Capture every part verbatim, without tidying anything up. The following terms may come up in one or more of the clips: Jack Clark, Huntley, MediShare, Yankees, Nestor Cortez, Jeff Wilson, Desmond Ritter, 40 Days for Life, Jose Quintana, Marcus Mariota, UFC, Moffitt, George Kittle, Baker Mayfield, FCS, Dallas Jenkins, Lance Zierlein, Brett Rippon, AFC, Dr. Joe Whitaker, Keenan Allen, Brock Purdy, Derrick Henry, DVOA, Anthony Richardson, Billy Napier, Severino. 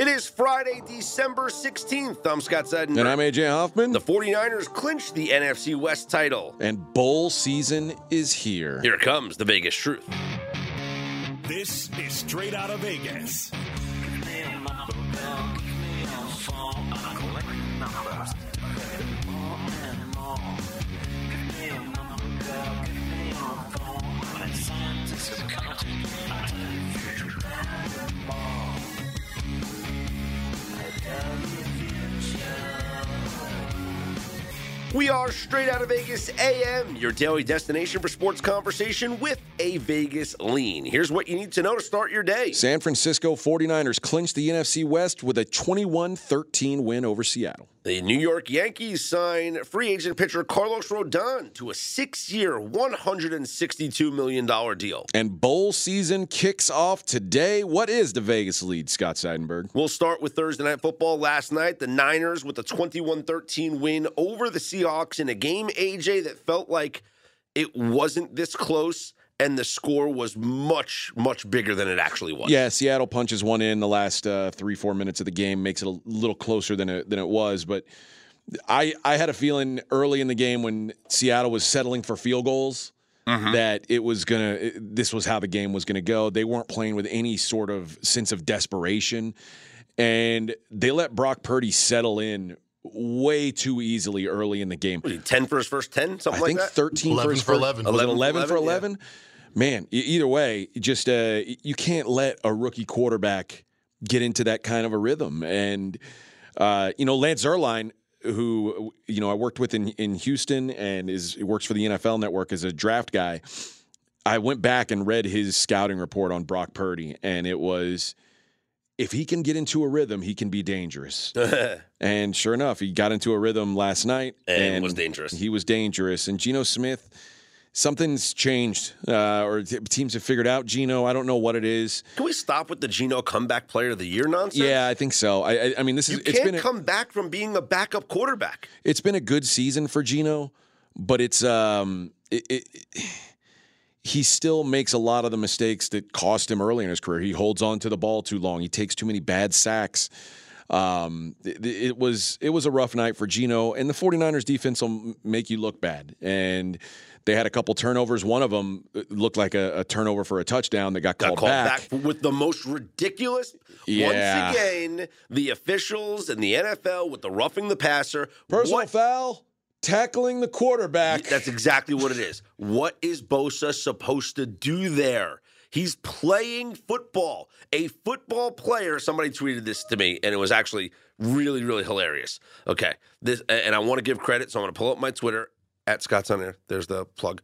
It is Friday, December sixteenth. I'm Scott Seidenberg. And I'm A J Hoffman. The forty-niners clinched the N F C West title. And bowl season is here. Here comes the Vegas truth. This is Straight Outta Vegas. We are Straight Out of Vegas A M, your daily destination for sports conversation with a Vegas lean. Here's what you need to know to start your day. San Francisco forty-niners clinched the N F C West with a twenty-one thirteen win over Seattle. The New York Yankees sign free agent pitcher Carlos Rodon to a six-year, one hundred sixty-two million dollars deal. And bowl season kicks off today. What is the Vegas lead, Scott Seidenberg? We'll start with Thursday Night Football last night. The Niners with a twenty-one thirteen win over the Seahawks in a game, A J, that felt like it wasn't this close. And the score was much, much bigger than it actually was. Yeah, Seattle punches one in the last uh, three, four minutes of the game, makes it a little closer than it, than it was. But I, I had a feeling early in the game when Seattle was settling for field goals mm-hmm. that it was gonna. It, this was how the game was gonna go. They weren't playing with any sort of sense of desperation, and they let Brock Purdy settle in way too easily early in the game. What, ten for his first ten, something I like that. I think thirteen for his first eleven. eleven for eleven. Yeah. Man, either way, just uh, you can't let a rookie quarterback get into that kind of a rhythm. And, uh, you know, Lance Zierlein, who, you know, I worked with in, in Houston and is works for the N F L Network as a draft guy, I went back and read his scouting report on Brock Purdy, and it was, if he can get into a rhythm, he can be dangerous. And sure enough, he got into a rhythm last night. And, and was dangerous. He was dangerous. And Geno Smith... Something's changed, uh, or t- teams have figured out Geno. I don't know what it is. Can we stop with the Geno comeback player of the year nonsense? Yeah, I think so. I, I, I mean, this is you can't it's been a, come back from being a backup quarterback. It's been a good season for Geno, but it's um, it, it, it, he still makes a lot of the mistakes that cost him early in his career. He holds on to the ball too long. He takes too many bad sacks. Um, it, it was it was a rough night for Geno, and the forty-niners defense will make you look bad. And they had a couple turnovers. One of them looked like a, a turnover for a touchdown that got, got called, called back. back. With the most ridiculous, yeah. Once again, the officials and the N F L with the roughing the passer. Personal what? foul, tackling the quarterback. That's exactly what it is. What is Bosa supposed to do there? He's playing football. A football player, somebody tweeted this to me, and it was actually really, really hilarious. Okay, this, and I want to give credit, so I'm going to pull up my Twitter, at Scott's on there. There's the plug.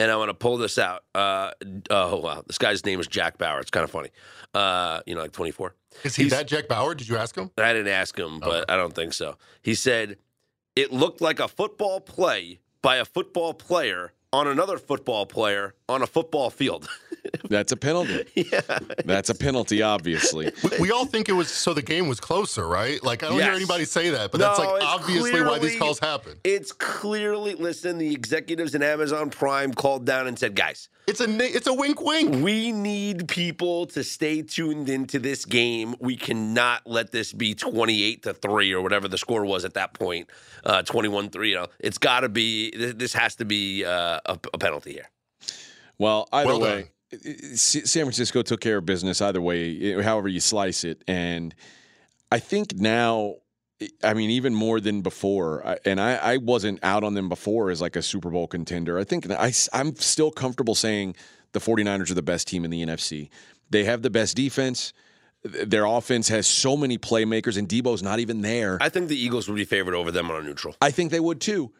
And I want to pull this out. Uh, oh, wow. This guy's name is Jack Bauer. It's kind of funny. Uh, you know, like twenty-four. Is he He's, that Jack Bauer? Did you ask him? I didn't ask him, but okay. I don't think so. He said, it looked like a football play by a football player on another football player on a football field. That's a penalty. Yeah. That's a penalty, obviously. We, we all think it was so the game was closer, right? Like, I don't yes. hear anybody say that, but no, that's, like, obviously clearly, why these calls happen. It's clearly, listen, the executives in Amazon Prime called down and said, guys. It's a, it's a wink-wink. We need people to stay tuned into this game. We cannot let this be twenty-eight to three or whatever the score was at that point, uh, twenty-one three. You know, it's got to be – this has to be uh, a, a penalty here. Well, either well way – San Francisco took care of business either way, however you slice it. And I think now, I mean, even more than before, and I, I wasn't out on them before as like a Super Bowl contender. I think I, I'm still comfortable saying the forty-niners are the best team in the N F C. They have the best defense. Their offense has so many playmakers, and Debo's not even there. I think the Eagles would be favored over them on a neutral. I think they would too.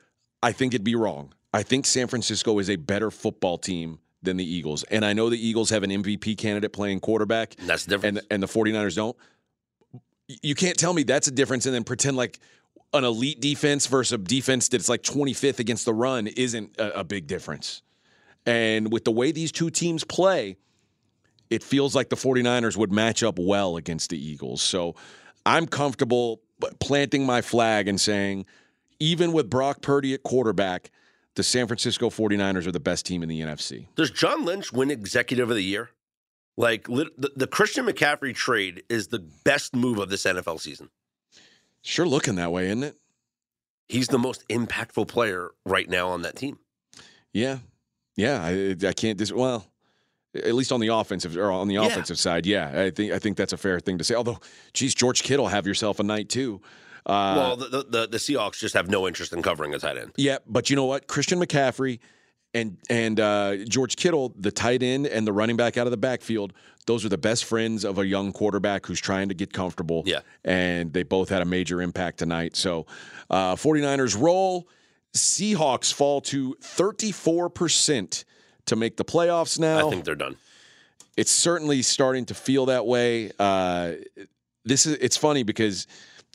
I think it'd be wrong. I think San Francisco is a better football team than the Eagles. And I know the Eagles have an M V P candidate playing quarterback. That's the difference. And, and the forty-niners don't. You can't tell me that's a difference and then pretend like an elite defense versus a defense that's like twenty-fifth against the run isn't a, a big difference. And with the way these two teams play, it feels like the forty-niners would match up well against the Eagles. So I'm comfortable planting my flag and saying, even with Brock Purdy at quarterback, the San Francisco forty-niners are the best team in the N F C. Does John Lynch win Executive of the Year? Like, the, the Christian McCaffrey trade is the best move of this N F L season. Sure looking that way, isn't it? He's the most impactful player right now on that team. Yeah. Yeah, I, I can't dis- – well, at least on the offensive or on the yeah. offensive side, yeah. I think I think that's a fair thing to say. Although, geez, George Kittle, have yourself a night too. Uh, well, the, the the Seahawks just have no interest in covering a tight end. Yeah, but you know what? Christian McCaffrey and and uh, George Kittle, the tight end and the running back out of the backfield, those are the best friends of a young quarterback who's trying to get comfortable. Yeah. And they both had a major impact tonight. So uh, 49ers roll. Seahawks fall to thirty-four percent to make the playoffs now. I think they're done. It's certainly starting to feel that way. Uh, this is it's funny because,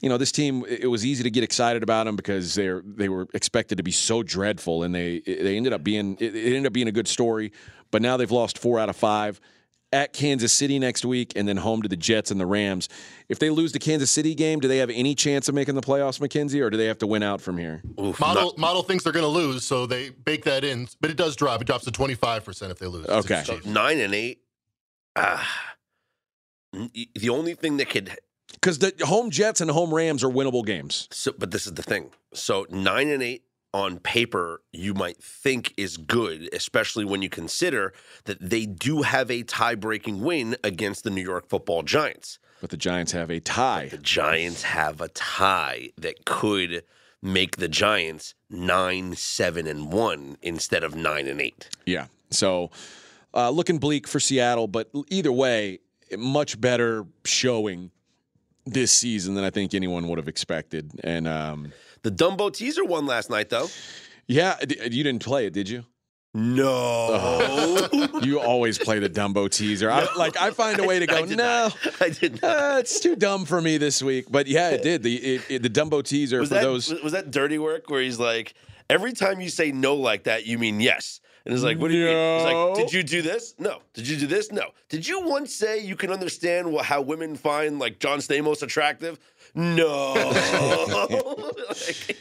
you know, this team, it was easy to get excited about them because they they were expected to be so dreadful, and they they ended up being it ended up being a good story. But now they've lost four out of five. At Kansas City next week, and then home to the Jets and the Rams. If they lose the Kansas City game, do they have any chance of making the playoffs, McKenzie, or do they have to win out from here? Oof, model not... model thinks they're going to lose, so they bake that in, but it does drop. It drops to twenty-five percent if they lose. Okay. So nine and eight. Uh, the only thing that could... Because the home Jets and home Rams are winnable games. So, but this is the thing. So nine and eight on paper, you might think is good, especially when you consider that they do have a tie-breaking win against the New York football Giants. But the Giants have a tie. But the Giants have a tie that could make the Giants nine seven and one instead of nine and eight. Yeah, so uh, looking bleak for Seattle, but either way, much better showing this season than I think anyone would have expected. And um, the Dumbo teaser won last night, though. Yeah, you didn't play it, did you? No. Oh. You always play the Dumbo teaser. No. I, like I find a way to go. I, I no, not. I did not. Uh, it's too dumb for me this week. But yeah, it did. The it, it, the Dumbo teaser was for that, those was that dirty work where he's like, every time you say no like that, you mean yes. And it's like, what do you no. mean? It's like, did you do this? No. Did you do this? No. Did you once say you can understand what, how women find, like, John Stamos attractive? No. like.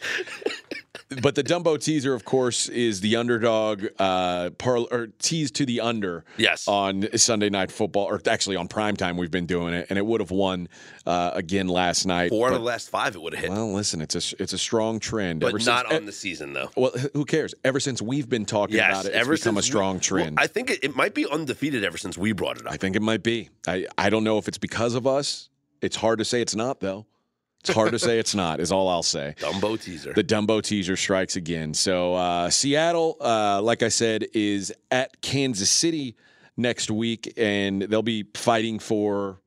But the Dumbo teaser, of course, is the underdog uh, parl- or tease to the under yes. on Sunday Night Football, or actually on primetime we've been doing it, and it would have won uh, again last night. Four but, out of the last five it would have hit. Well, listen, it's a, it's a strong trend. But ever not since, on e- the season, though. Well, who cares? Ever since we've been talking yes, about it, it's become a strong we, trend. Well, I think it, it might be undefeated ever since we brought it up. I think it might be. I, I don't know if it's because of us. It's hard to say it's not, though. It's hard to say it's not, is all I'll say. Dumbo teaser. The Dumbo teaser strikes again. So uh, Seattle, uh, like I said, is at Kansas City next week, and they'll be fighting for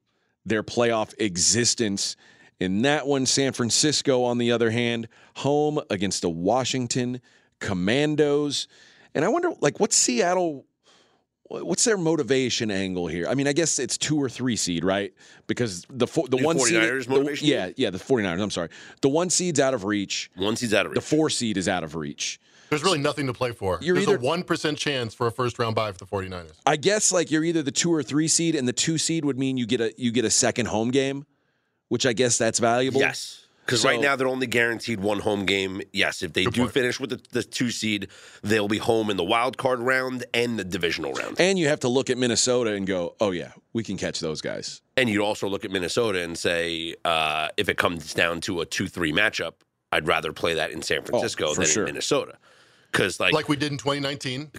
their playoff existence. In that one, San Francisco, on the other hand, home against the Washington Commandos. And I wonder, like, what's Seattle... What's their motivation angle here? I mean, I guess it's two or three seed, right? Because the fo- the, the one 49ers seed, motivation the, yeah, yeah, the 49ers. I'm sorry, the one seed's out of reach. One seed's out of reach. The four seed is out of reach. There's really nothing to play for. You're There's either, a one percent chance for a first round bye for the 49ers. I guess like you're either the two or three seed, and the two seed would mean you get a you get a second home game, which I guess that's valuable. Yes. Because so, right now they're only guaranteed one home game. Yes, if they do point. finish with the, the two seed, they'll be home in the wild card round and the divisional round. And you have to look at Minnesota and go, oh, yeah, we can catch those guys. And you'd also look at Minnesota and say, uh, if it comes down to a two three matchup, I'd rather play that in San Francisco oh, than sure. in Minnesota. Cause like, like we did in twenty nineteen.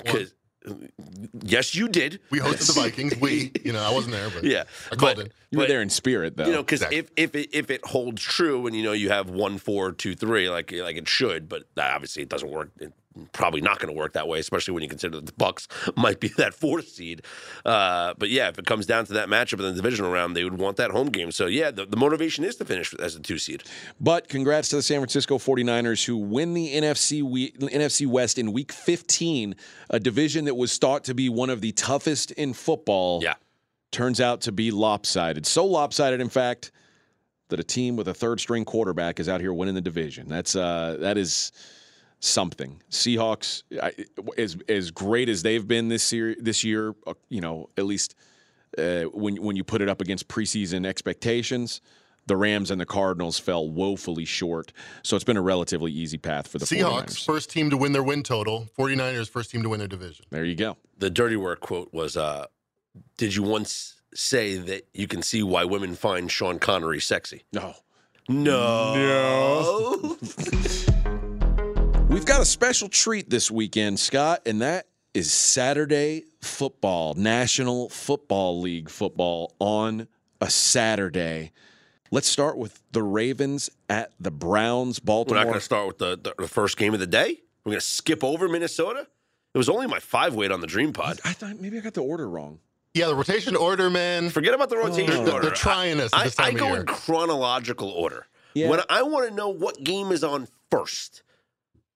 Yes, you did. We hosted yes. the Vikings. We, you know, I wasn't there, but yeah, I called but, it. You were there in spirit, though. You know, because exactly. if if it, if it holds true, and you know, you have one, four, two, three, like like it should, but obviously it doesn't work. It's probably not going to work that way, especially when you consider that the Bucs might be that fourth seed. Uh, but yeah, if it comes down to that matchup in the divisional round, they would want that home game. So yeah, the, the motivation is to finish as a two seed. But congrats to the San Francisco 49ers who win the N F C we, N F C West in Week fifteen, a division that was thought to be one of the toughest in football. Yeah, turns out to be lopsided. So lopsided, in fact, that a team with a third string quarterback is out here winning the division. That's uh, that is something. Seahawks, I, as as great as they've been this year, this year, you know, at least uh, when when you put it up against preseason expectations, the Rams and the Cardinals fell woefully short. So it's been a relatively easy path for the Seahawks, 49ers. First team to win their win total. 49ers, first team to win their division. There you go. The dirty work quote was, uh, did you once say that you can see why women find Sean Connery sexy? No. No. No. We've got a special treat this weekend, Scott, and that is Saturday football, National Football League football on a Saturday. Let's start with the Ravens at the Browns. Baltimore. We're not going to start with the, the, the first game of the day. We're going to skip over Minnesota. It was only my five weight on the Dream Pod. I thought maybe I got the order wrong. Yeah, the rotation order, man. Forget about the rotation oh. order. They're, they're trying us. I, this time I, I of go year. in chronological order. Yeah. When I want to know what game is on first,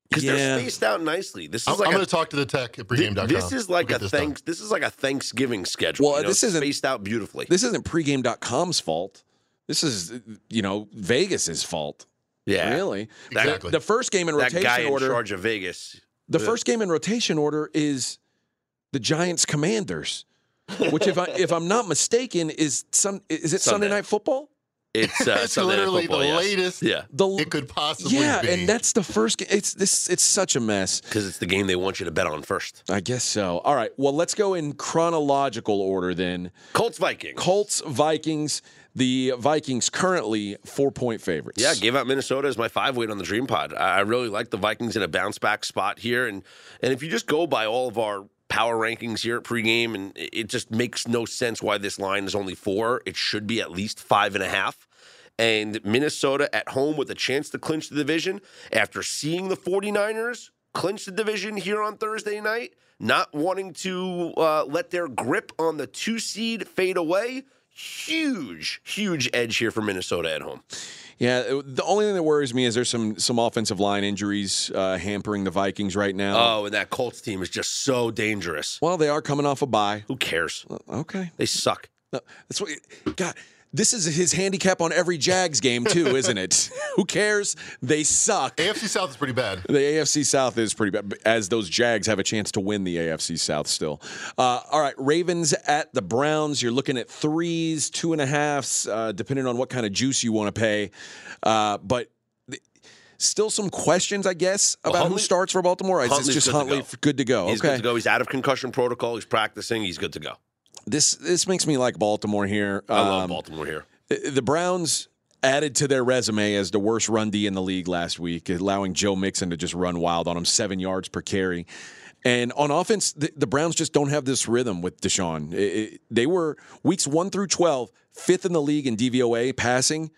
because yeah. they're spaced out nicely. This is I'm, like I'm going to talk to the tech at pregame dot com. This is like we'll a thanks. Done. This is like a Thanksgiving schedule. Well, you know, this is spaced out beautifully. This isn't pregame dot com's fault. This is, you know, Vegas's fault. Yeah, really. Exactly. The, the first game in that rotation guy in order. Charge of Vegas. The Ugh. first game in rotation order is the Giants Commanders. Which, if I if I'm not mistaken, is some is it Sunday, Sunday Night Football? It's, uh, it's Sunday literally Night Football, the yes. latest. Yeah. The, it could possibly yeah, be. Yeah, and that's the first game. It's this. It's such a mess because it's the game they want you to bet on first. I guess so. All right. Well, let's go in chronological order then. Colts Vikings. Colts Vikings. The Vikings currently four-point favorites. Yeah, gave out Minnesota as my five-weight on the Dream Pod. I really like the Vikings in a bounce-back spot here. And and if you just go by all of our power rankings here at pregame, and it just makes no sense why this line is only four. It should be at least five and a half. And Minnesota at home with a chance to clinch the division after seeing the 49ers clinch the division here on Thursday night, not wanting to uh, let their grip on the two-seed fade away. Huge, huge edge here for Minnesota at home. Yeah, the only thing that worries me is there's some some offensive line injuries uh, hampering the Vikings right now. Oh, and that Colts team is just so dangerous. Well, they are coming off a bye. Who cares? Okay. They suck. No, that's what. God, this is his handicap on every Jags game, too, isn't it? Who cares? They suck. A F C South is pretty bad. The A F C South is pretty bad, as those Jags have a chance to win the A F C South still. Uh, all right, Ravens at the Browns. You're looking at threes, two and a halves, uh, depending on what kind of juice you want to pay. Uh, but th- still some questions, I guess, about well, Huntley, who starts for Baltimore. It's just good Huntley to go. good to go. He's okay. good to go. He's out of concussion protocol. He's practicing. He's good to go. This this makes me like Baltimore here. Um, I love Baltimore here. The, the Browns added to their resume as the worst run D in the league last week, allowing Joe Mixon to just run wild on him, seven yards per carry. And on offense, the, the Browns just don't have this rhythm with Deshaun. It, it, they were weeks one through twelve, fifth in the league in D V O A passing.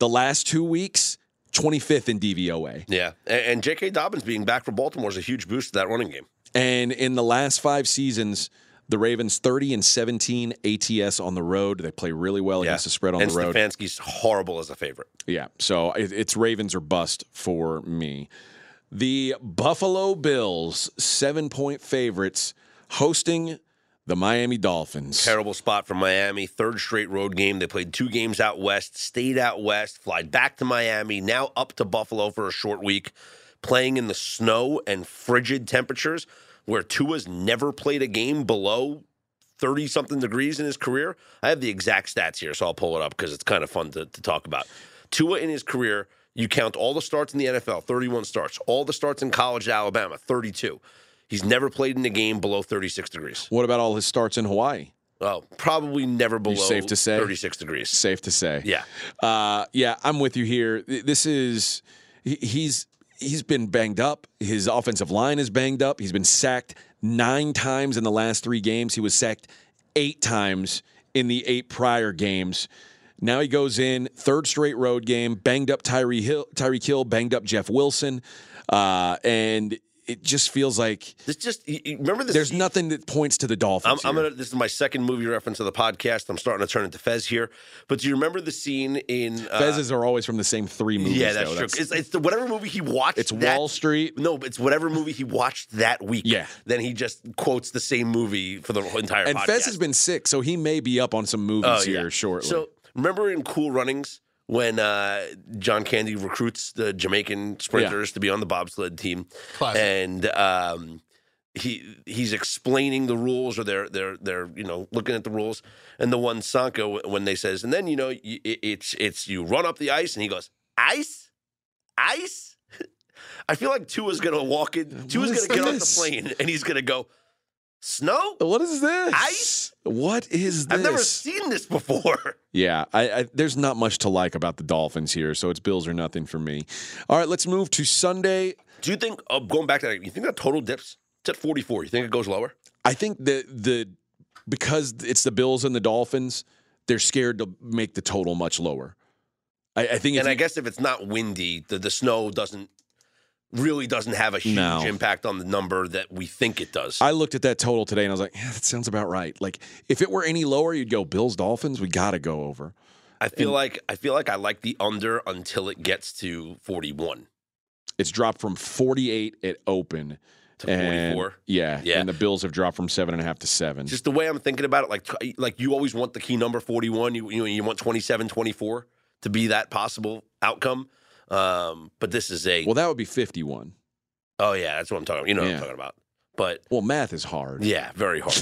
The last two weeks, twenty-fifth in D V O A. Yeah, and, and J K. Dobbins being back for Baltimore is a huge boost to that running game. And in the last five seasons, the Ravens thirty and seventeen A T S on the road. They play really well yeah. against the spread on and the road. And Stefanski's horrible as a favorite. Yeah, so it's Ravens or bust for me. The Buffalo Bills, seven-point favorites, hosting the Miami Dolphins. Terrible spot for Miami. Third straight road game. They played two games out west, stayed out west, flied back to Miami, now up to Buffalo for a short week, playing in the snow and frigid temperatures, where Tua's never played a game below thirty-something degrees in his career. I have the exact stats here, so I'll pull it up because it's kind of fun to, to talk about. Tua in his career, you count all the starts in the N F L, thirty-one starts. All the starts in college at Alabama, thirty-two. He's never played in a game below thirty-six degrees. What about all his starts in Hawaii? Well, probably never below safe to say? thirty-six degrees. Safe to say. Yeah. Uh, yeah, I'm with you here. This is – he's – He's been banged up. His offensive line is banged up. He's been sacked nine times in the last three games. He was sacked eight times in the eight prior games. Now he goes in, third straight road game, banged up Tyreek Hill, Tyreek Hill banged up Jeff Wilson, uh, and it just feels like this. Just remember this. There's nothing that points to the Dolphins. I'm, I'm gonna. This is my second movie reference of the podcast. I'm starting to turn into Fez here. But do you remember the scene in uh, Fez's are always from the same three movies? Yeah, that's though. true. That's, it's, it's the, whatever movie he watched. It's that, Wall Street. No, it's whatever movie he watched that week. Yeah. Then he just quotes the same movie for the entire. And podcast. Fez has been sick, so he may be up on some movies oh, here yeah. shortly. So remember in Cool Runnings when uh, John Candy recruits the Jamaican sprinters yeah. to be on the bobsled team. Classic. And um, he he's explaining the rules, or they're they're they're you know looking at the rules, and the one Sanka when they says, and then you know it, it's it's you run up the ice, and he goes ice, ice. I feel like Tua's gonna walk in. Tua's gonna get off the plane, and he's gonna go Snow? What is this? Ice? What is this? I've never seen this before. Yeah, I, I, there's not much to like about the Dolphins here, so it's Bills or nothing for me. All right, let's move to Sunday. Do you think, uh, going back to that, you think that total dips? It's at forty-four. You think it goes lower? I think the the because it's the Bills and the Dolphins, they're scared to make the total much lower. I, I think, and I you, guess if it's not windy, the, the snow doesn't. Really doesn't have a huge no. impact on the number that we think it does. I looked at that total today and I was like, yeah, that sounds about right. Like if it were any lower, you'd go Bills Dolphins. We got to go over. I feel and like I feel like I like the under until it gets to forty-one. It's dropped from forty-eight at open to forty-four. Yeah, yeah, and the Bills have dropped from seven and a half to seven. Just the way I'm thinking about it, like like you always want the key number forty-one. You you, you want twenty-seven, twenty-four to be that possible outcome. Um, but this is a well. That would be fifty-one. Oh yeah, that's what I'm talking about. You know yeah. what I'm talking about. But well, math is hard. Yeah, very hard.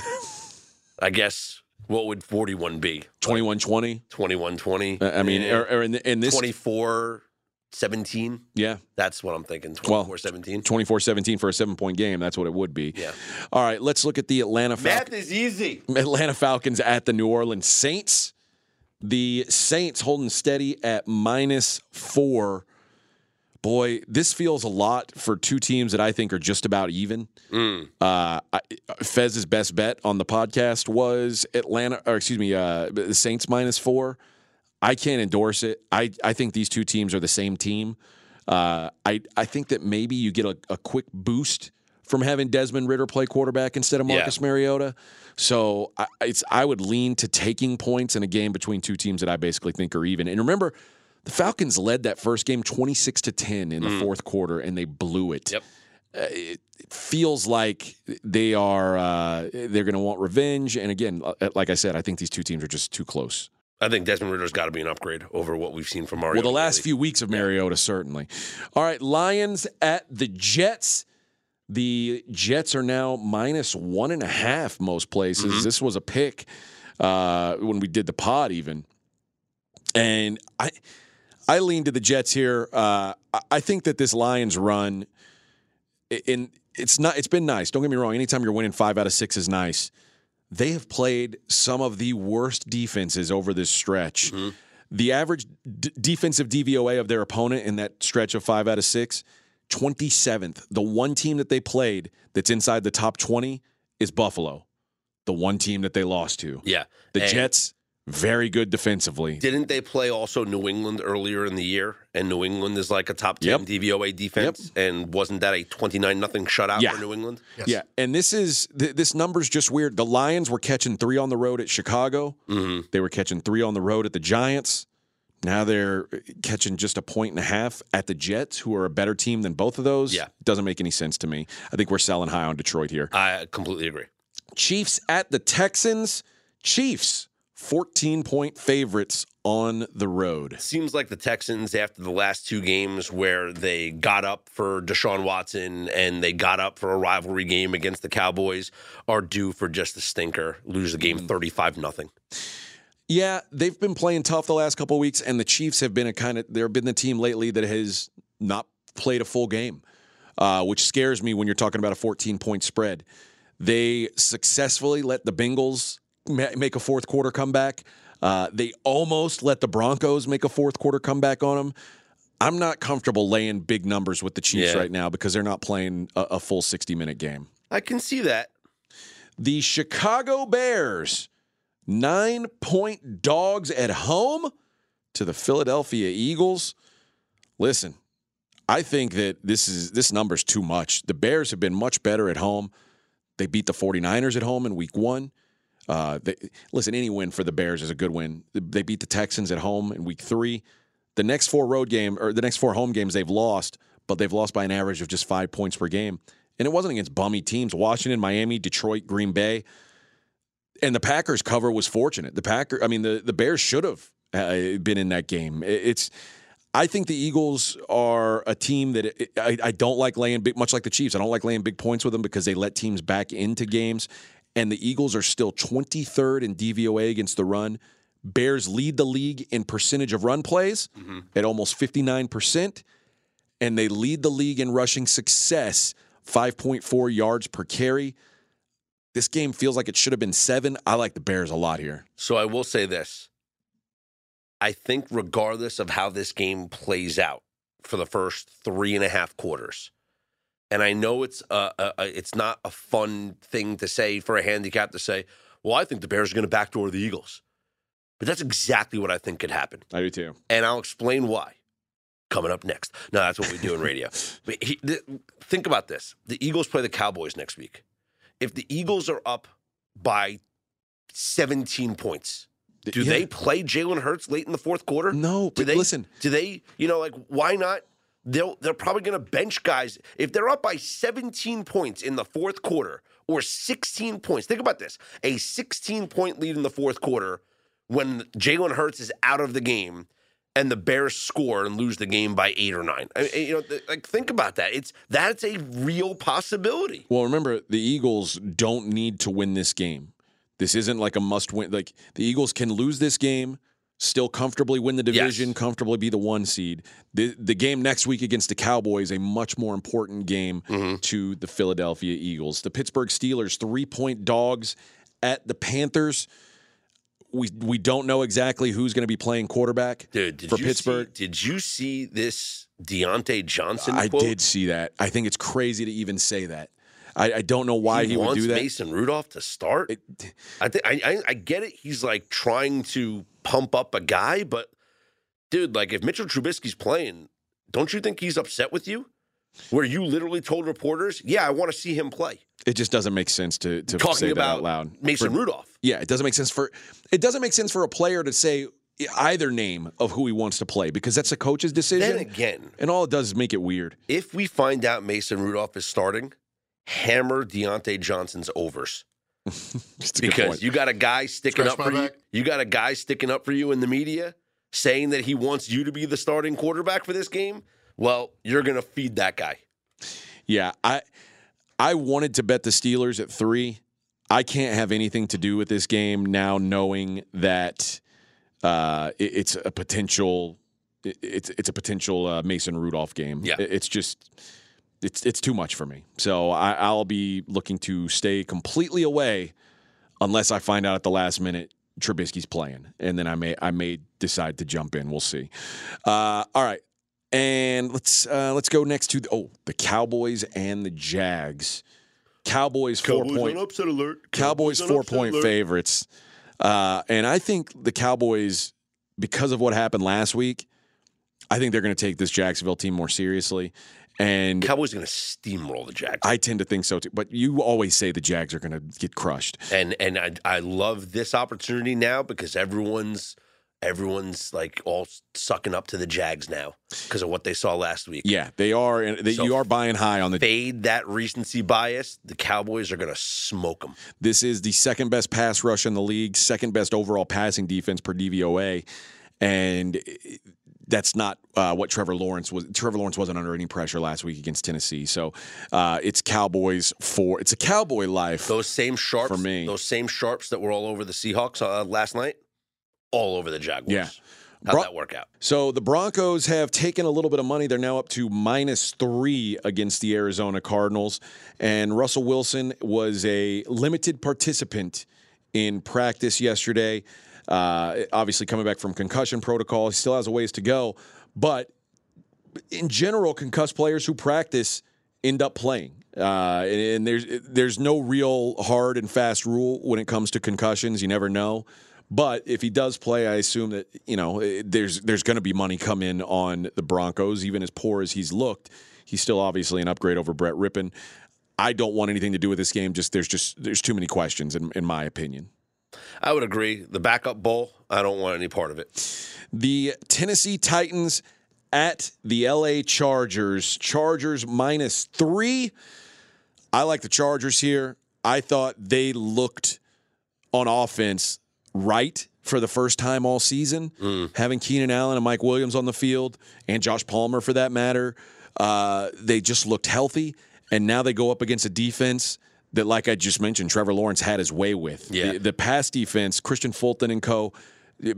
I guess what would forty-one be? Twenty-one twenty. Twenty-one twenty. Uh, I mean, yeah. or, or in, in this twenty-four seventeen. Yeah, that's what I'm thinking. Twenty-four seventeen. Twenty-four seventeen for a seven-point game. That's what it would be. Yeah. All right, let's look at the Atlanta Falcons. Math is easy. Atlanta Falcons at the New Orleans Saints. The Saints holding steady at minus four. Boy, this feels a lot for two teams that I think are just about even. Mm. Uh, I, Fez's best bet on the podcast was Atlanta, or excuse me, uh, the Saints minus four. I can't endorse it. I, I think these two teams are the same team. Uh, I I think that maybe you get a, a quick boost from having Desmond Ritter play quarterback instead of Marcus yeah. Mariota. So I, it's I would lean to taking points in a game between two teams that I basically think are even. And remember, the Falcons led that first game twenty-six to ten in the mm. fourth quarter, and they blew it. Yep. Uh, it, it feels like they are uh, they're going to want revenge. And again, like I said, I think these two teams are just too close. I think Desmond Ritter's got to be an upgrade over what we've seen from Mariota. Well, the last really. few weeks of Mariota, certainly. All right, Lions at the Jets. The Jets are now minus one and a half most places. Mm-hmm. This was a pick uh, when we did the pod even. And I – I lean to the Jets here. Uh, I think that this Lions run, and it's not. It's been nice. Don't get me wrong. Anytime you're winning five out of six is nice. They have played some of the worst defenses over this stretch. Mm-hmm. The average d- defensive D V O A of their opponent in that stretch of five out of six, twenty-seventh. The one team that they played that's inside the top twenty is Buffalo, the one team that they lost to. Yeah, the and- Jets. Very good defensively. Didn't they play also New England earlier in the year? And New England is like a top ten yep. D V O A defense. Yep. And wasn't that a twenty-nine nothing shutout yeah. for New England? Yes. Yeah. And this is th- this number's just weird. The Lions were catching three on the road at Chicago. Mm-hmm. They were catching three on the road at the Giants. Now they're catching just a point and a half at the Jets, who are a better team than both of those. Yeah, doesn't make any sense to me. I think we're selling high on Detroit here. I completely agree. Chiefs at the Texans. Chiefs. fourteen-point favorites on the road. Seems like the Texans, after the last two games where they got up for Deshaun Watson and they got up for a rivalry game against the Cowboys, are due for just a stinker. Lose the game thirty-five nothing. Yeah, they've been playing tough the last couple of weeks, and the Chiefs have been a kind of – there have been the team lately that has not played a full game, uh, which scares me when you're talking about a fourteen-point spread. They successfully let the Bengals – make a fourth quarter comeback. Uh, they almost let the Broncos make a fourth quarter comeback on them. I'm not comfortable laying big numbers with the Chiefs yeah. right now because they're not playing a, a full sixty-minute game. I can see that. The Chicago Bears, nine-point dogs at home to the Philadelphia Eagles. Listen, I think that this is this number's too much. The Bears have been much better at home. They beat the forty-niners at home in week one. Uh, they, listen, any win for the Bears is a good win. They beat the Texans at home in week three. The next four road game or the next four home games they've lost, but they've lost by an average of just five points per game. And it wasn't against bummy teams: Washington, Miami, Detroit, Green Bay. And the Packers cover was fortunate. The Packer, I mean, the, the Bears should have uh, been in that game. It's, I think the Eagles are a team that it, I, I don't like laying big, much like the Chiefs. I don't like laying big points with them because they let teams back into games. And the Eagles are still twenty-third in D V O A against the run. Bears lead the league in percentage of run plays mm-hmm. at almost fifty-nine percent. And they lead the league in rushing success, five point four yards per carry. This game feels like it should have been seven. I like the Bears a lot here. So I will say this. I think regardless of how this game plays out for the first three and a half quarters, and I know it's uh, uh, it's not a fun thing to say for a handicap to say, well, I think the Bears are going to backdoor the Eagles. But that's exactly what I think could happen. I do too. And I'll explain why. Coming up next. No, that's what we do in radio. But he, th- think about this. The Eagles play the Cowboys next week. If the Eagles are up by seventeen points, do yeah. they play Jalen Hurts late in the fourth quarter? No, but do they, listen. Do they, you know, like, why not? They'll, they're probably going to bench guys. If they're up by seventeen points in the fourth quarter or sixteen points, think about this. A sixteen-point lead in the fourth quarter when Jalen Hurts is out of the game and the Bears score and lose the game by eight or nine. I mean, you know, like, think about that. It's that's a real possibility. Well, remember, the Eagles don't need to win this game. This isn't like a must-win. Like, the Eagles can lose this game, still comfortably win the division, yes. comfortably be the one seed. The, the game next week against the Cowboys, a much more important game mm-hmm. to the Philadelphia Eagles. The Pittsburgh Steelers, three-point dogs at the Panthers. We we don't know exactly who's going to be playing quarterback Dude, for Pittsburgh. See, did you see this Diontae Johnson quote? I did see that. I think it's crazy to even say that. I, I don't know why he, he would do that. He wants Mason Rudolph to start. It, I, th- I, I I get it. He's, like, trying to pump up a guy, but, dude, like, if Mitchell Trubisky's playing, don't you think he's upset with you? Where you literally told reporters, yeah, I want to see him play. It just doesn't make sense to, to Talking say about that out loud. Mason for, Rudolph. Yeah, it doesn't make sense for it doesn't make sense for a player to say either name of who he wants to play, because that's a coach's decision. Then again. And all it does is make it weird. If we find out Mason Rudolph is starting, hammer Diontae Johnson's overs. Because you got a guy sticking Scratch up for back. you. You got a guy sticking up for you in the media saying that he wants you to be the starting quarterback for this game. Well, you're going to feed that guy. Yeah, I I wanted to bet the Steelers at three. I can't have anything to do with this game now, knowing that uh, it, it's a potential it, it's it's a potential uh, Mason Rudolph game. Yeah, it, it's just it's it's too much for me. So I, I'll be looking to stay completely away unless I find out at the last minute Trubisky's playing, and then I may I may decide to jump in. We'll see. Uh, all right. And let's uh, let's go next to the, oh the Cowboys and the Jags. Cowboys, Cowboys four point upset alert. Cowboys, Cowboys four point alert. favorites. Uh, and I think the Cowboys, because of what happened last week, I think they're going to take this Jacksonville team more seriously. And Cowboys are going to steamroll the Jags. I tend to think so too. But you always say the Jags are going to get crushed. And and I I love this opportunity now because everyone's. Everyone's, like, all sucking up to the Jags now because of what they saw last week. Yeah, they are. And they, so you are buying high on the – fade that recency bias. The Cowboys are going to smoke them. This is the second-best pass rush in the league, second-best overall passing defense per D V O A, and that's not uh, what Trevor Lawrence was – Trevor Lawrence wasn't under any pressure last week against Tennessee. So uh, it's Cowboys for – it's a Cowboy life those same sharps, for me. Those same sharps that were all over the Seahawks uh, last night. All over the Jaguars. Yeah. How'd Bro- that work out? So the Broncos have taken a little bit of money. They're now up to minus three against the Arizona Cardinals. And Russell Wilson was a limited participant in practice yesterday. Uh, obviously coming back from concussion protocol. He still has a ways to go. But in general, concussed players who practice end up playing. Uh, and, and there's, there's no real hard and fast rule when it comes to concussions. You never know. But if he does play, I assume that, you know, there's there's going to be money come in on the Broncos. Even as poor as he's looked, he's still obviously an upgrade over Brett Rippon. I don't want anything to do with this game. Just there's just there's too many questions, in, in my opinion. I would agree. The backup bowl, I don't want any part of it. The Tennessee Titans at the L A Chargers. Chargers minus three. I like the Chargers here. I thought they looked on offense right for the first time all season, mm. having Keenan Allen and Mike Williams on the field, and Josh Palmer for that matter. Uh, they just looked healthy, and now they go up against a defense that, like I just mentioned, Trevor Lawrence had his way with. Yeah. The, the pass defense, Christian Fulton and co.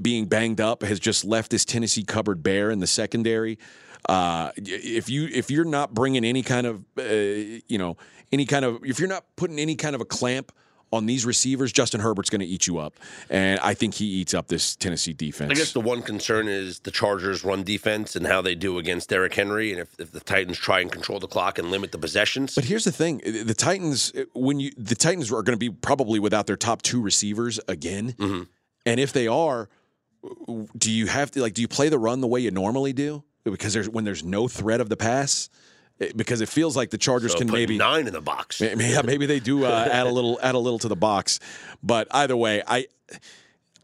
being banged up has just left this Tennessee cupboard bare in the secondary. Uh, if you if you're not bringing any kind of uh, you know any kind of if you're not putting any kind of a clamp on these receivers, Justin Herbert's going to eat you up. And I think he eats up this Tennessee defense. I guess the one concern is the Chargers' run defense and how they do against Derrick Henry, and if, if the Titans try and control the clock and limit the possessions. But here's the thing. The Titans, when you, the Titans are going to be probably without their top two receivers again. Mm-hmm. And if they are, do you have to, like, do you play the run the way you normally do? Because there's when there's no threat of the pass, it, because it feels like the Chargers so can maybe nine in the box. Yeah, maybe they do uh, add a little, add a little to the box. But either way, I,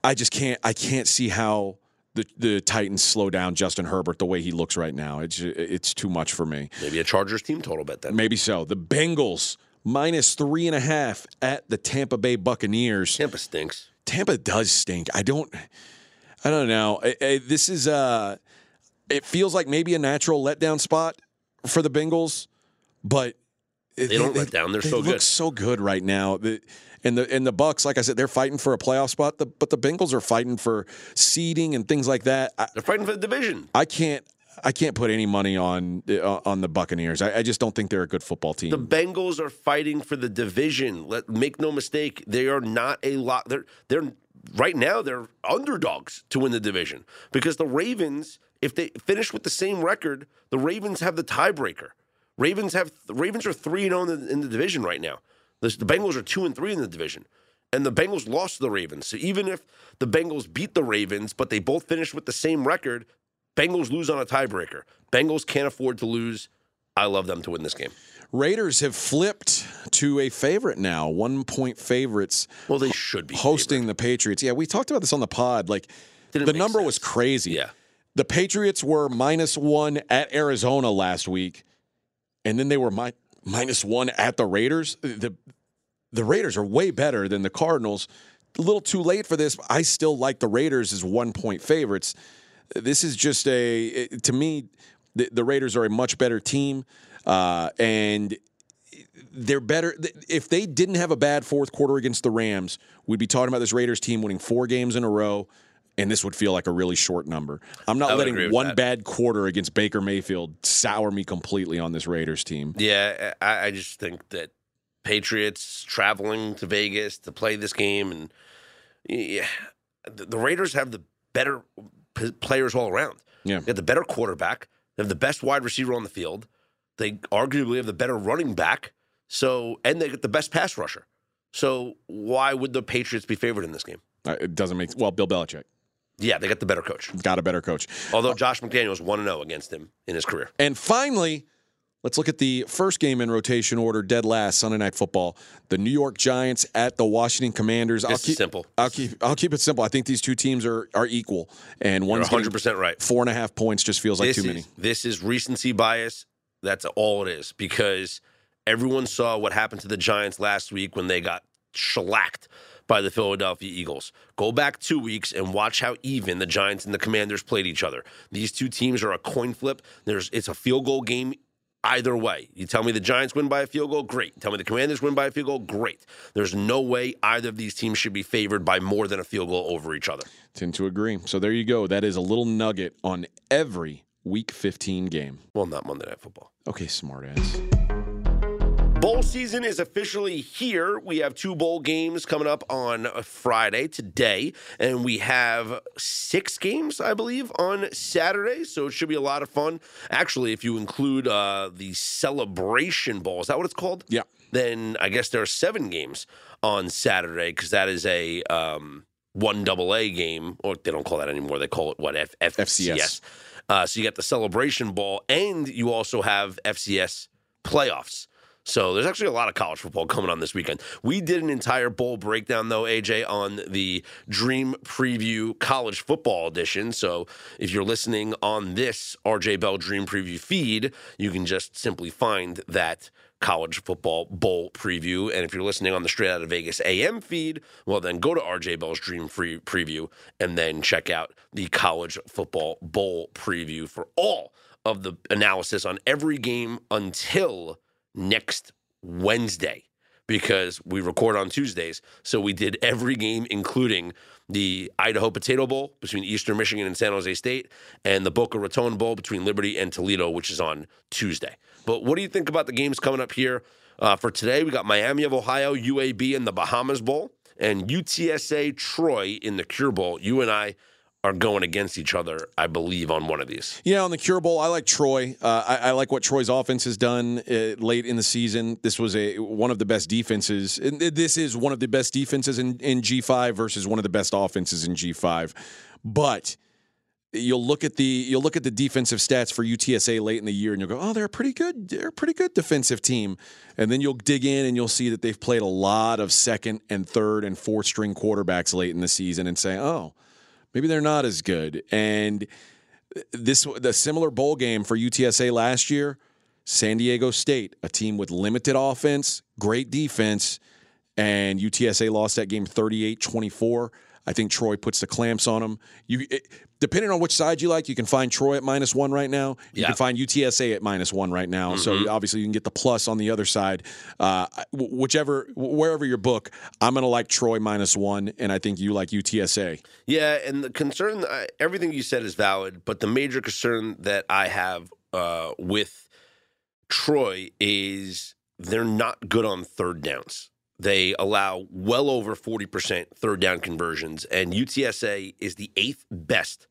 I just can't, I can't see how the the Titans slow down Justin Herbert the way he looks right now. It's it's too much for me. Maybe a Chargers team total bet then. Maybe so. The Bengals minus three and a half at the Tampa Bay Buccaneers. Tampa stinks. Tampa does stink. I don't, I don't know. I, I, this is uh. It feels like maybe a natural letdown spot for the Bengals, but they, they don't they, let down. They're they so good. They look so good right now. The, and the and the Bucs, like I said, they're fighting for a playoff spot. The, but the Bengals are fighting for seeding and things like that. I, they're fighting for the division. I can't. I can't put any money on uh, on the Buccaneers. I, I just don't think they're a good football team. The Bengals are fighting for the division. Let make no mistake, they are not a lot. They're they're right now they're underdogs to win the division because the Ravens, if they finish with the same record, the Ravens have the tiebreaker. Ravens have the Ravens are three and zero in the, in the division right now. The, the Bengals are two and three in the division. And the Bengals lost to the Ravens. So even if the Bengals beat the Ravens, but they both finish with the same record, Bengals lose on a tiebreaker. Bengals can't afford to lose. I love them to win this game. Raiders have flipped to a favorite now, one-point favorites. Well, they should be hosting favorite. The Patriots. Yeah, we talked about this on the pod. Like Didn't the number sense. was crazy. Yeah, the Patriots were minus one at Arizona last week, and then they were mi- minus one at the Raiders. The the Raiders are way better than the Cardinals. A little too late for this. But I still like the Raiders as one-point favorites. This is just a, to me, the, the Raiders are a much better team, uh, and they're better. If they didn't have a bad fourth quarter against the Rams, we'd be talking about this Raiders team winning four games in a row, and this would feel like a really short number. I'm not letting one that. bad quarter against Baker Mayfield sour me completely on this Raiders team. Yeah, I, I just think that Patriots traveling to Vegas to play this game, and yeah, the, the Raiders have the better players all around. Yeah. They have the better quarterback. They have the best wide receiver on the field. They arguably have the better running back. So, and they get the best pass rusher. So why would the Patriots be favored in this game? Uh, it doesn't make well, Bill Belichick. Yeah, they got the better coach. Got a better coach. Although Josh McDaniels one and oh against him in his career. And finally, let's look at the first game in rotation order, dead last, Sunday Night Football. The New York Giants at the Washington Commanders. I'll keep, simple. I'll keep I'll keep it simple. I think these two teams are are equal. And one's one hundred percent right. Four and a half points just feels like too many. This is recency bias. That's all it is, because everyone saw what happened to the Giants last week when they got shellacked by the Philadelphia Eagles. Go back two weeks and watch how even the Giants and the Commanders played each other. These two teams are a coin flip. There's it's a field goal game either way. You tell me the Giants win by a field goal, great. You tell me the Commanders win by a field goal, great. There's no way either of these teams should be favored by more than a field goal over each other. Tend to agree. So there you go. That is a little nugget on every Week fifteen game. Well, not Monday Night Football. Okay, smartass. Bowl season is officially here. We have two bowl games coming up on Friday, today, and we have six games, I believe, on Saturday, so it should be a lot of fun. Actually, if you include uh, the Celebration Bowl, is that what it's called? Yeah. Then I guess there are seven games on Saturday, because that is a um, one double A game, or they don't call that anymore. They call it, what, F- F- FCS. FCS. Uh, so you got the Celebration Bowl, and you also have F C S playoffs. So there's actually a lot of college football coming on this weekend. We did an entire bowl breakdown, though, A J, on the Dream Preview College Football Edition. So if you're listening on this R J Bell Dream Preview feed, you can just simply find that college football bowl preview. And if you're listening on the Straight Out of Vegas A M feed, well, then go to R J Bell's Dream Free Preview and then check out the college football bowl preview for all of the analysis on every game until next Wednesday, because we record on Tuesdays. So we did every game, including the Idaho Potato Bowl between Eastern Michigan and San Jose State, and the Boca Raton Bowl between Liberty and Toledo, which is on Tuesday. But what do you think about the games coming up here? Uh, for today, we got Miami of Ohio, U A B in the Bahamas Bowl, and U T S A Troy in the Cure Bowl. You and I are going against each other, I believe, on one of these. Yeah, on the Cure Bowl, I like Troy. Uh, I, I like what Troy's offense has done uh, late in the season. This was a one of the best defenses. And this is one of the best defenses in, in G five versus one of the best offenses in G five. But you'll look at the you'll look at the defensive stats for U T S A late in the year, and you'll go, oh, they're a pretty good, they're a pretty good defensive team. And then you'll dig in and you'll see that they've played a lot of second and third and fourth string quarterbacks late in the season, and say, oh, maybe they're not as good. And this the similar bowl game for U T S A last year, San Diego State, a team with limited offense, great defense, and U T S A lost that game thirty-eight twenty-four. I think Troy puts the clamps on them. You, it, depending on which side you like, you can find Troy at minus one right now. You yeah. can find U T S A at minus one right now. Mm-hmm. So obviously you can get the plus on the other side. Uh, whichever, wherever your book, I'm going to like Troy minus one, and I think you like U T S A. Yeah, and the concern, uh, everything you said is valid, but the major concern that I have uh, with Troy is they're not good on third downs. They allow well over forty percent third down conversions, and U T S A is the eighth best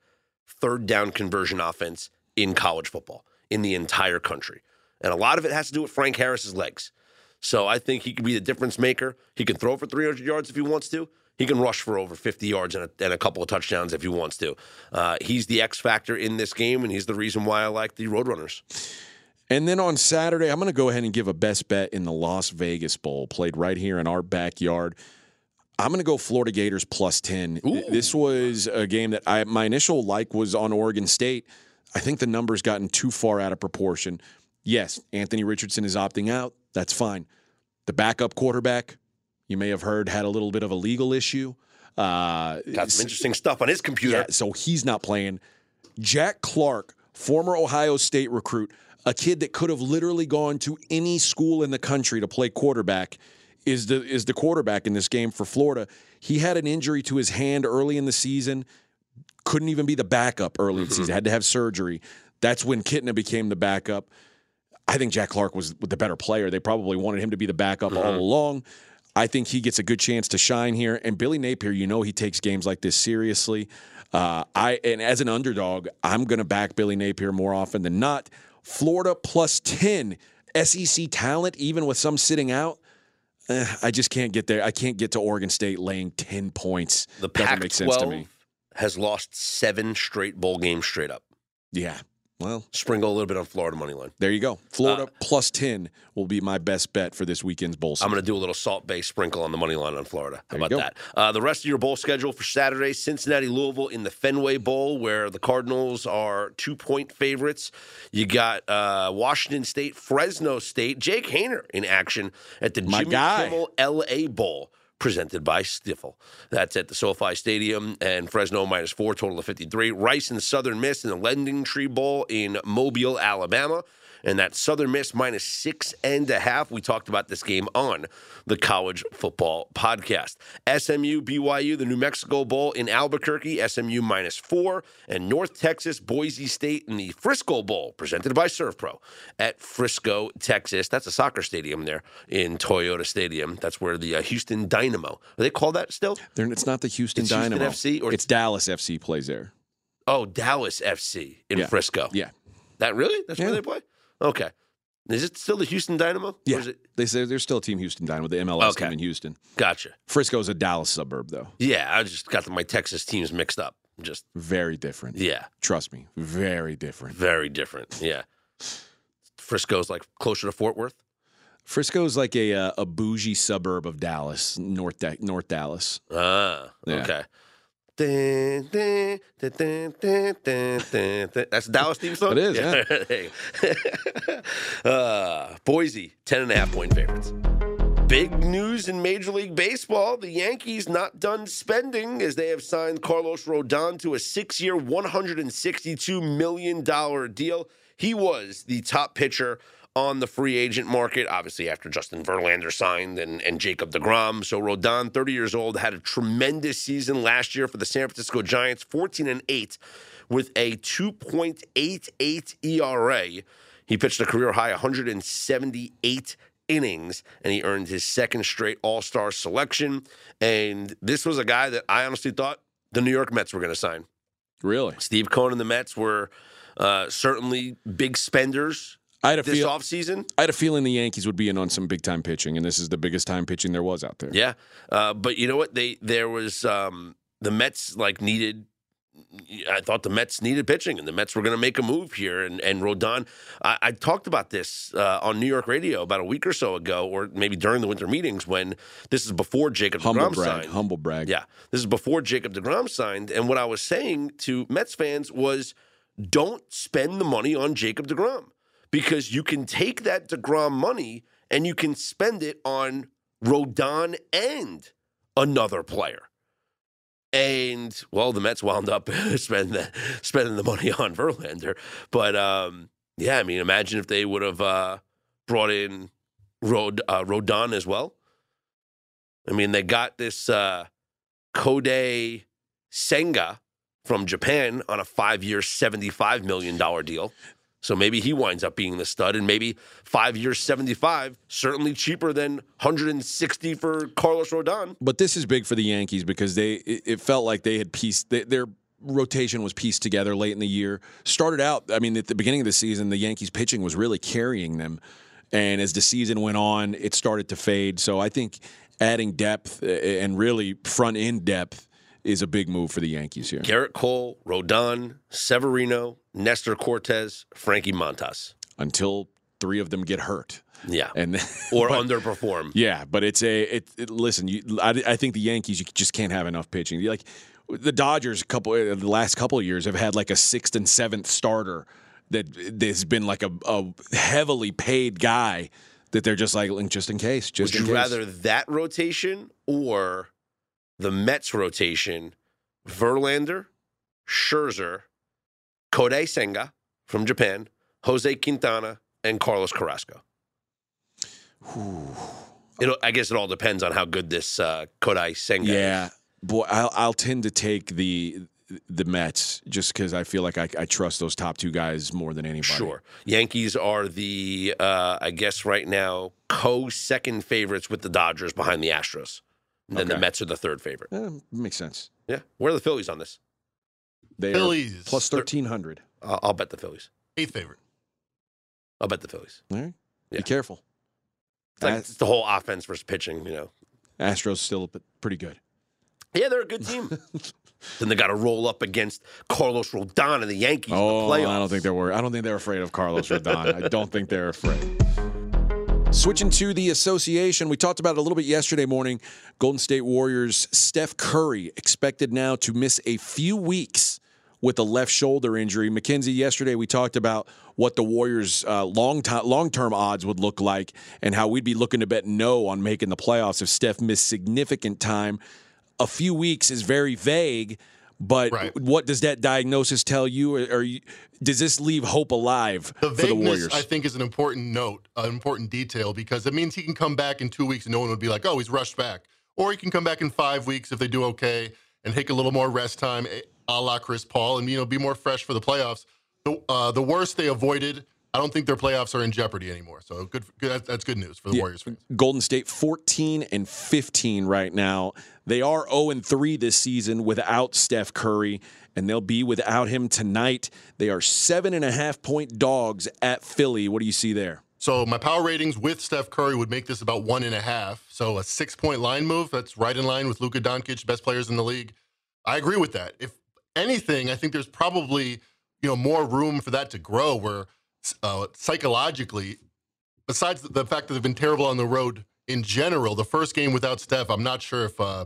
third down conversion offense in college football in the entire country. And a lot of it has to do with Frank Harris's legs. So I think he could be the difference maker. He can throw for three hundred yards if he wants to. He can rush for over fifty yards and a, and a couple of touchdowns if he wants to. Uh, he's the X factor in this game, and he's the reason why I like the Roadrunners. And then on Saturday, I'm going to go ahead and give a best bet in the Las Vegas Bowl, played right here in our backyard. I'm going to go Florida Gators plus ten. Ooh. This was a game that I my initial like was on Oregon State. I think the number's gotten too far out of proportion. Yes, Anthony Richardson is opting out. That's fine. The backup quarterback, you may have heard, had a little bit of a legal issue. Uh, Got some interesting stuff on his computer. Yeah, so he's not playing. Jack Clark, former Ohio State recruit, a kid that could have literally gone to any school in the country to play quarterback, is the is the quarterback in this game for Florida. He had an injury to his hand early in the season, couldn't even be the backup early in the season, had to have surgery. That's when Kitna became the backup. I think Jack Clark was the better player. They probably wanted him to be the backup mm-hmm. all along. I think he gets a good chance to shine here. And Billy Napier, you know he takes games like this seriously. Uh, I and as an underdog, I'm going to back Billy Napier more often than not. Florida plus ten, S E C talent, even with some sitting out. Eh, I just can't get there. I can't get to Oregon State laying ten points. The Pac twelve has lost seven straight bowl games straight up. Yeah. Well, sprinkle a little bit on Florida money line. There you go. Florida uh, plus ten will be my best bet for this weekend's bowl season. I'm going to do a little salt-based sprinkle on the money line on Florida. How there about that? Uh, the rest of your bowl schedule for Saturday, Cincinnati-Louisville in the Fenway Bowl, where the Cardinals are two-point favorites. You got uh, Washington State, Fresno State, Jake Haener in action at the my Jimmy guy. Kimmel L A Bowl, presented by Stifel. That's at the SoFi Stadium, and Fresno minus four, total of fifty-three. Rice and Southern Miss in the Lending Tree Bowl in Mobile, Alabama, and that's Southern Miss minus six and a half. We talked about this game on the College Football Podcast. S M U, B Y U, the New Mexico Bowl in Albuquerque, S M U minus four, and North Texas, Boise State in the Frisco Bowl, presented by ServPro at Frisco, Texas. That's a soccer stadium there in Toyota Stadium. That's where the uh, Houston Dynamo, are they called that still? They're, it's not the Houston it's Dynamo. Houston F C or it's Dallas F C plays there. Oh, Dallas F C in yeah. Frisco. Yeah. That really? That's yeah. where they play? Okay. Is it still the Houston Dynamo? Yeah. Or is it... They say there's still a team Houston Dynamo, the M L S okay. team in Houston. Gotcha. Frisco's a Dallas suburb, though. Yeah, I just got my Texas teams mixed up. Just very different. Yeah. Trust me, very different. Very different, yeah. Frisco's like closer to Fort Worth? Frisco's like a uh, a bougie suburb of Dallas, North da- North Dallas. Ah, yeah. Okay. Dun, dun, dun, dun, dun, dun, dun. That's the Dallas theme song? It is, yeah. yeah. uh, Boise, ten and a half point favorites. Big news in Major League Baseball. The Yankees not done spending as they have signed Carlos Rodon to a six-year, one hundred sixty-two million dollars deal. He was the top pitcher on the free agent market, obviously after Justin Verlander signed and, and Jacob DeGrom. So Rodon, thirty years old, had a tremendous season last year for the San Francisco Giants, fourteen and eight with a two point eight eight E R A. He pitched a career high one hundred seventy-eight innings, and he earned his second straight All-Star selection. And this was a guy that I honestly thought the New York Mets were going to sign. Really? Steve Cohen and the Mets were uh, certainly big spenders I had a this feel- offseason. I had a feeling the Yankees would be in on some big-time pitching, and this is the biggest time pitching there was out there. Yeah, uh, but you know what? They There was um, the Mets, like, needed – I thought the Mets needed pitching, and the Mets were going to make a move here. And, and Rodon I, – I talked about this uh, on New York radio about a week or so ago, or maybe during the winter meetings when – this is before Jacob DeGrom signed. Humble brag. Yeah, this is before Jacob DeGrom signed. And what I was saying to Mets fans was don't spend the money on Jacob DeGrom. Because you can take that DeGrom money and you can spend it on Rodon and another player. And, well, the Mets wound up spending, the, spending the money on Verlander. But, um, yeah, I mean, imagine if they would have uh, brought in Rod, uh, Rodon as well. I mean, they got this uh, Kodai Senga from Japan on a five-year, seventy-five million dollars deal. So maybe he winds up being the stud, and maybe five years, seventy-five, certainly cheaper than one hundred sixty for Carlos Rodon. But this is big for the Yankees because they it felt like they had pieced they, their rotation was pieced together late in the year. Started out, I mean, at the beginning of the season, the Yankees pitching was really carrying them, and as the season went on, it started to fade. So I think adding depth and really front end depth is a big move for the Yankees here. Garrett Cole, Rodon, Severino, Nestor Cortez, Frankie Montas. Until three of them get hurt. Yeah. And then, or but, underperform. Yeah, but it's a it, – it, listen, you, I, I think the Yankees, you just can't have enough pitching. Like the Dodgers, a couple the last couple of years, have had like a sixth and seventh starter that has been like a, a heavily paid guy that they're just like, just in case, just Would in case. Would you rather that rotation or the Mets rotation, Verlander, Scherzer, Kodai Senga from Japan, Jose Quintana, and Carlos Carrasco. It'll, I guess it all depends on how good this uh, Kodai Senga yeah. is. Yeah, boy, I'll, I'll tend to take the the Mets just because I feel like I, I trust those top two guys more than anybody. Sure. Yankees are the, uh, I guess right now, co-second favorites with the Dodgers behind the Astros. And then okay. the Mets are the third favorite. Yeah, makes sense. Yeah. Where are the Phillies on this? They Phillies. Plus thirteen hundred. Uh, I'll bet the Phillies. Eighth favorite. I'll bet the Phillies. All right. Yeah. Be careful. It's, like, Ast- it's the whole offense versus pitching, you know. Astros still pretty good. Yeah, they're a good team. Then they got to roll up against Carlos Rodon and the Yankees oh, in the playoffs. I don't think they were. I don't think they're afraid of Carlos Rodon. I don't think they're afraid. Switching to the association, we talked about it a little bit yesterday morning. Golden State Warriors' Steph Curry expected now to miss a few weeks with a left shoulder injury. McKenzie, yesterday we talked about what the Warriors' uh, long to- long-term odds would look like and how we'd be looking to bet no on making the playoffs if Steph missed significant time. A few weeks is very vague, but right. what does that diagnosis tell you? Or, or you, does this leave hope alive the vagueness, for the Warriors? I think is an important note, an important detail, because it means he can come back in two weeks and no one would be like, oh, he's rushed back. Or he can come back in five weeks if they do okay and take a little more rest time, a la Chris Paul, and you know be more fresh for the playoffs. The, uh, the worst they avoided, I don't think their playoffs are in jeopardy anymore. So good, good that's good news for the yeah. Warriors fans. Golden State fourteen and fifteen right now. They are oh and three this season without Steph Curry, and they'll be without him tonight. They are seven and a half point dogs at Philly. What do you see there? So my power ratings with Steph Curry would make this about one and a half. So a six point line move. That's right in line with Luka Doncic, best players in the league. I agree with that. If anything, I think there's probably, you know, more room for that to grow where uh, psychologically, besides the fact that they've been terrible on the road in general, the first game without Steph, I'm not sure if uh,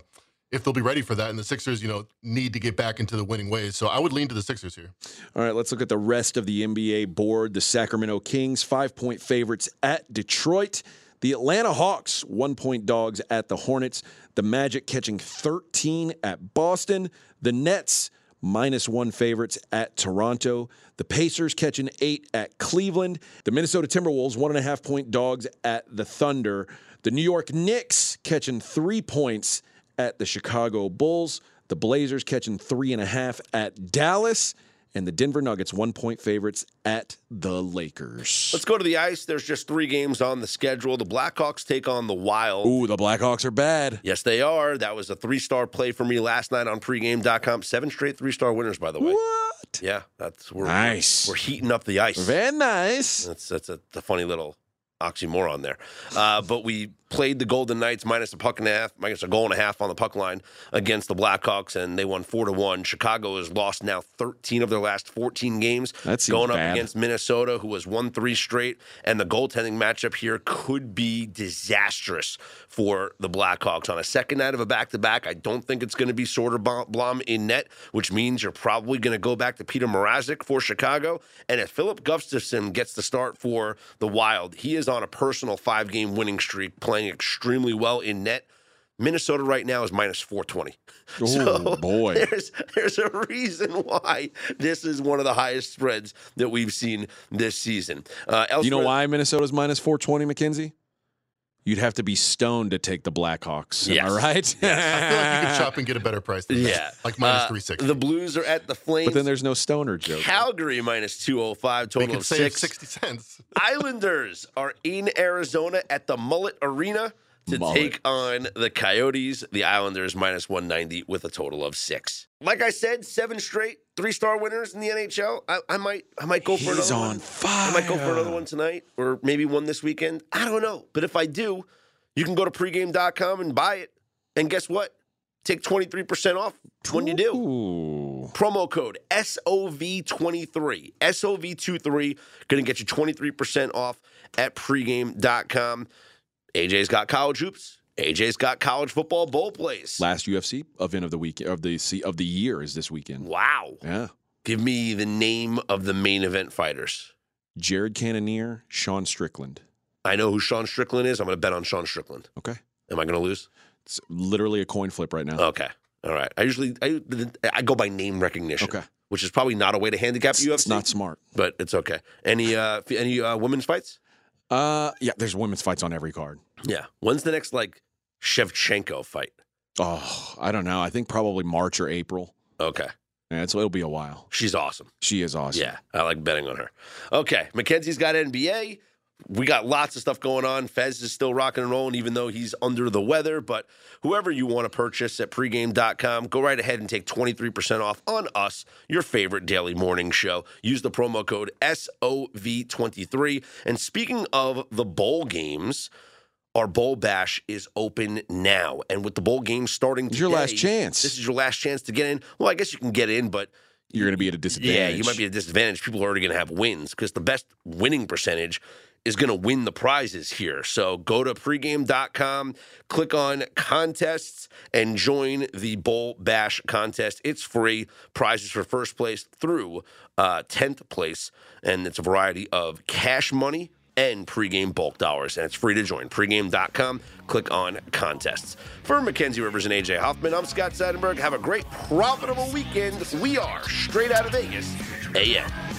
if they'll be ready for that. And the Sixers, you know, need to get back into the winning ways. So I would lean to the Sixers here. All right, let's look at the rest of the N B A board. The Sacramento Kings, five-point favorites at Detroit. The Atlanta Hawks, one-point dogs at the Hornets. The Magic catching thirteen at Boston. The Nets, minus one favorites at Toronto. The Pacers catching eight at Cleveland. The Minnesota Timberwolves, one-and-a-half-point dogs at the Thunder. The New York Knicks catching three points at the Chicago Bulls. The Blazers catching three and a half at Dallas. and the Denver Nuggets one-point favorites at the Lakers. Let's go to the ice. There's just three games on the schedule. The Blackhawks take on the Wild. Ooh, the Blackhawks are bad. Yes, they are. That was a three-star play for me last night on pregame dot com. Seven straight three-star winners, by the way. What? Yeah, that's we're, nice. We're heating up the ice. Very nice. That's, that's a, a funny little oxymoron there. Uh, but we played the Golden Knights minus a puck and a half, minus a goal and a half on the puck line against the Blackhawks, and they won four to one. Chicago has lost now thirteen of their last fourteen games. That's going up bad. Against Minnesota, who has won three straight, and the goaltending matchup here could be disastrous for the Blackhawks on a second night of a back-to-back. I don't think it's going to be Soderblom in net, which means you're probably going to go back to Peter Mrazek for Chicago. And if Filip Gustavsson gets the start for the Wild, he is on a personal five-game winning streak, playing extremely well in net. Minnesota right now is minus four twenty. Oh, so boy. There's, there's a reason why this is one of the highest spreads that we've seen this season. Uh, Do you know why Minnesota's minus four twenty, McKenzie? You'd have to be stoned to take the Blackhawks. Am yes. I right? Yes. I feel like you could shop and get a better price than yeah. that. Like minus uh, three sixty. The Blues are at the Flames. But then there's no stoner joke. Calgary minus two oh five, total of six. sixty cents. Islanders are in Arizona at the Mullet Arena to Mullet. take on the Coyotes. The Islanders minus one ninety with a total of six. Like I said, seven straight three-star winners in the N H L. I, I might, I might go He's for another on one. Fire. I might go for another one tonight, or maybe one this weekend. I don't know, but if I do, you can go to pregame dot com and buy it. And guess what? Take twenty-three percent off when you do. Ooh. Promo code S O V twenty-three. S O V twenty-three going to get you twenty-three percent off at pregame dot com. A J's got college hoops. A J's got college football bowl plays. Last U F C event of the week of the of the year is this weekend. Wow. Yeah. Give me the name of the main event fighters. Jared Cannonier, Sean Strickland. I know who Sean Strickland is. I'm going to bet on Sean Strickland. Okay. Am I going to lose? It's literally a coin flip right now. Okay. All right. I usually I, I go by name recognition. Okay. Which is probably not a way to handicap it's, U F C. It's not smart, but it's okay. Any uh, any uh, women's fights? Uh, yeah, there's women's fights on every card. Yeah. When's the next, like, Shevchenko fight? Oh, I don't know. I think probably March or April. Okay. Yeah, so it'll be a while. She's awesome. She is awesome. Yeah, I like betting on her. Okay, Mackenzie's got N B A. We got lots of stuff going on. Fez is still rocking and rolling, even though he's under the weather. But whoever you want to purchase at pregame dot com, go right ahead and take twenty-three percent off on us, your favorite daily morning show. Use the promo code S O V twenty-three. And speaking of the bowl games, our bowl bash is open now. And with the bowl games starting today, your last chance. This is your last chance to get in. Well, I guess you can get in, but you're going to be at a disadvantage. Yeah, you might be at a disadvantage. People are already going to have wins because the best winning percentage is going to win the prizes here. So go to pregame dot com, click on contests, and join the Bowl Bash contest. It's free. Prizes for first place through uh, tenth place, and it's a variety of cash money and pregame bulk dollars, and it's free to join. pregame dot com, click on contests. For Mackenzie Rivers and A J Hoffman, I'm Scott Seidenberg. Have a great, profitable weekend. We are Straight Out of Vegas A M.